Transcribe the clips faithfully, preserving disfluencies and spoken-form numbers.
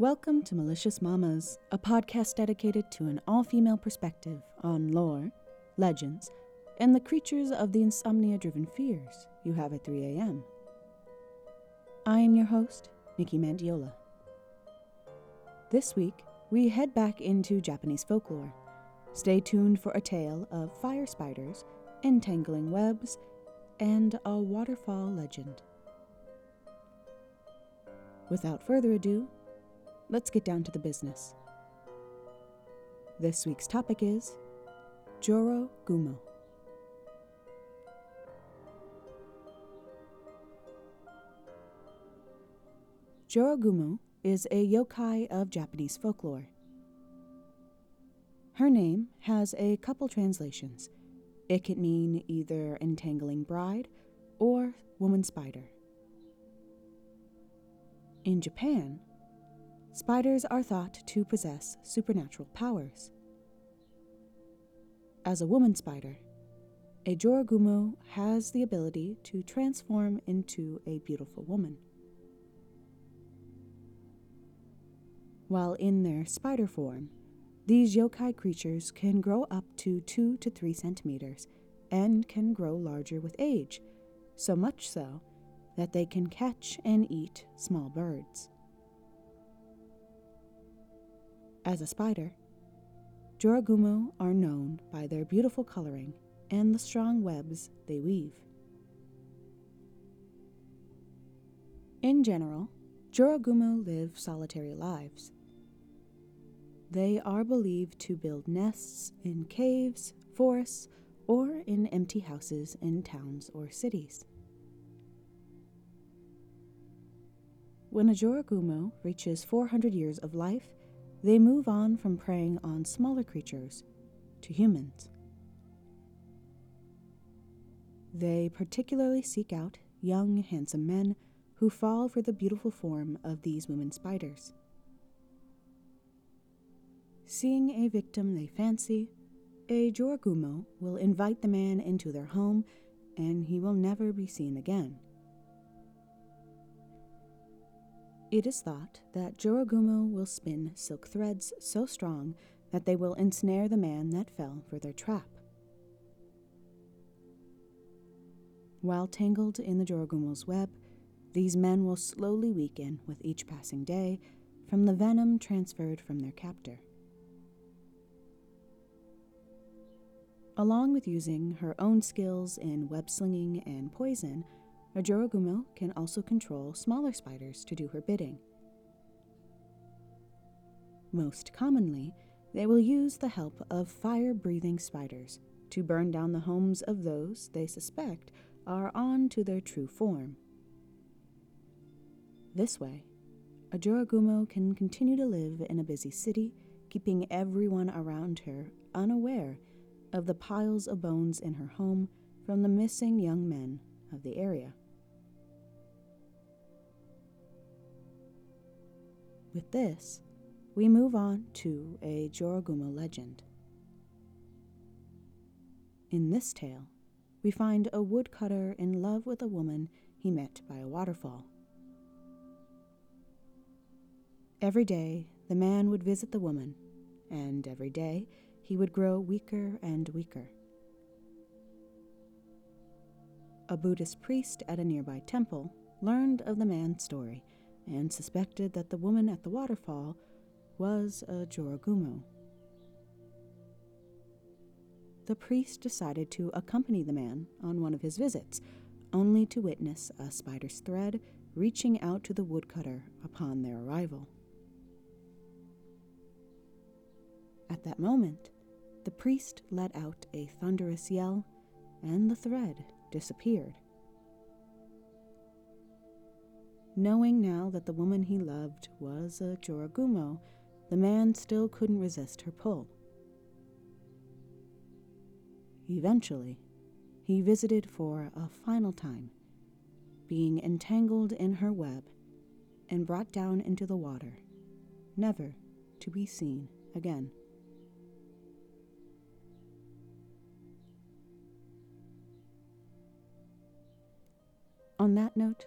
Welcome to Malicious Mamas, a podcast dedicated to an all-female perspective on lore, legends, and the creatures of the insomnia-driven fears you have at three a.m. I am your host, Nikki Mandiola. This week, we head back into Japanese folklore. Stay tuned for a tale of fire spiders, entangling webs, and a waterfall legend. Without further ado, let's get down to the business. This week's topic is Jorogumo. Jorogumo is a yokai of Japanese folklore. Her name has a couple translations. It can mean either entangling bride or woman spider. In Japan, spiders are thought to possess supernatural powers. As a woman spider, a Jorogumo has the ability to transform into a beautiful woman. While in their spider form, these yokai creatures can grow up to two to three centimeters and can grow larger with age, so much so that they can catch and eat small birds. As a spider, Jorogumo are known by their beautiful coloring and the strong webs they weave. In general, Jorogumo live solitary lives. They are believed to build nests in caves, forests, or in empty houses in towns or cities. When a Jorogumo reaches four hundred years of life, they move on from preying on smaller creatures to humans. They particularly seek out young, handsome men who fall for the beautiful form of these women spiders. Seeing a victim they fancy, a Jorogumo will invite the man into their home, and he will never be seen again. It is thought that Jorogumo will spin silk threads so strong that they will ensnare the man that fell for their trap. While tangled in the Jorogumo's web, these men will slowly weaken with each passing day from the venom transferred from their captor. Along with using her own skills in web slinging and poison, a Jorogumo can also control smaller spiders to do her bidding. Most commonly, they will use the help of fire-breathing spiders to burn down the homes of those they suspect are on to their true form. This way, a Jorogumo can continue to live in a busy city, keeping everyone around her unaware of the piles of bones in her home from the missing young men of the area. With this, we move on to a Jorogumo legend. In this tale, we find a woodcutter in love with a woman he met by a waterfall. Every day, the man would visit the woman, and every day, he would grow weaker and weaker. A Buddhist priest at a nearby temple learned of the man's story and suspected that the woman at the waterfall was a Jorogumo. The priest decided to accompany the man on one of his visits, only to witness a spider's thread reaching out to the woodcutter upon their arrival. At that moment, the priest let out a thunderous yell, and the thread disappeared. Knowing now that the woman he loved was a Jorogumo, the man still couldn't resist her pull. Eventually, he visited for a final time, being entangled in her web and brought down into the water, never to be seen again. On that note,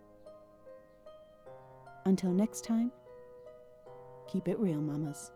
Until next time, keep it real, mamas.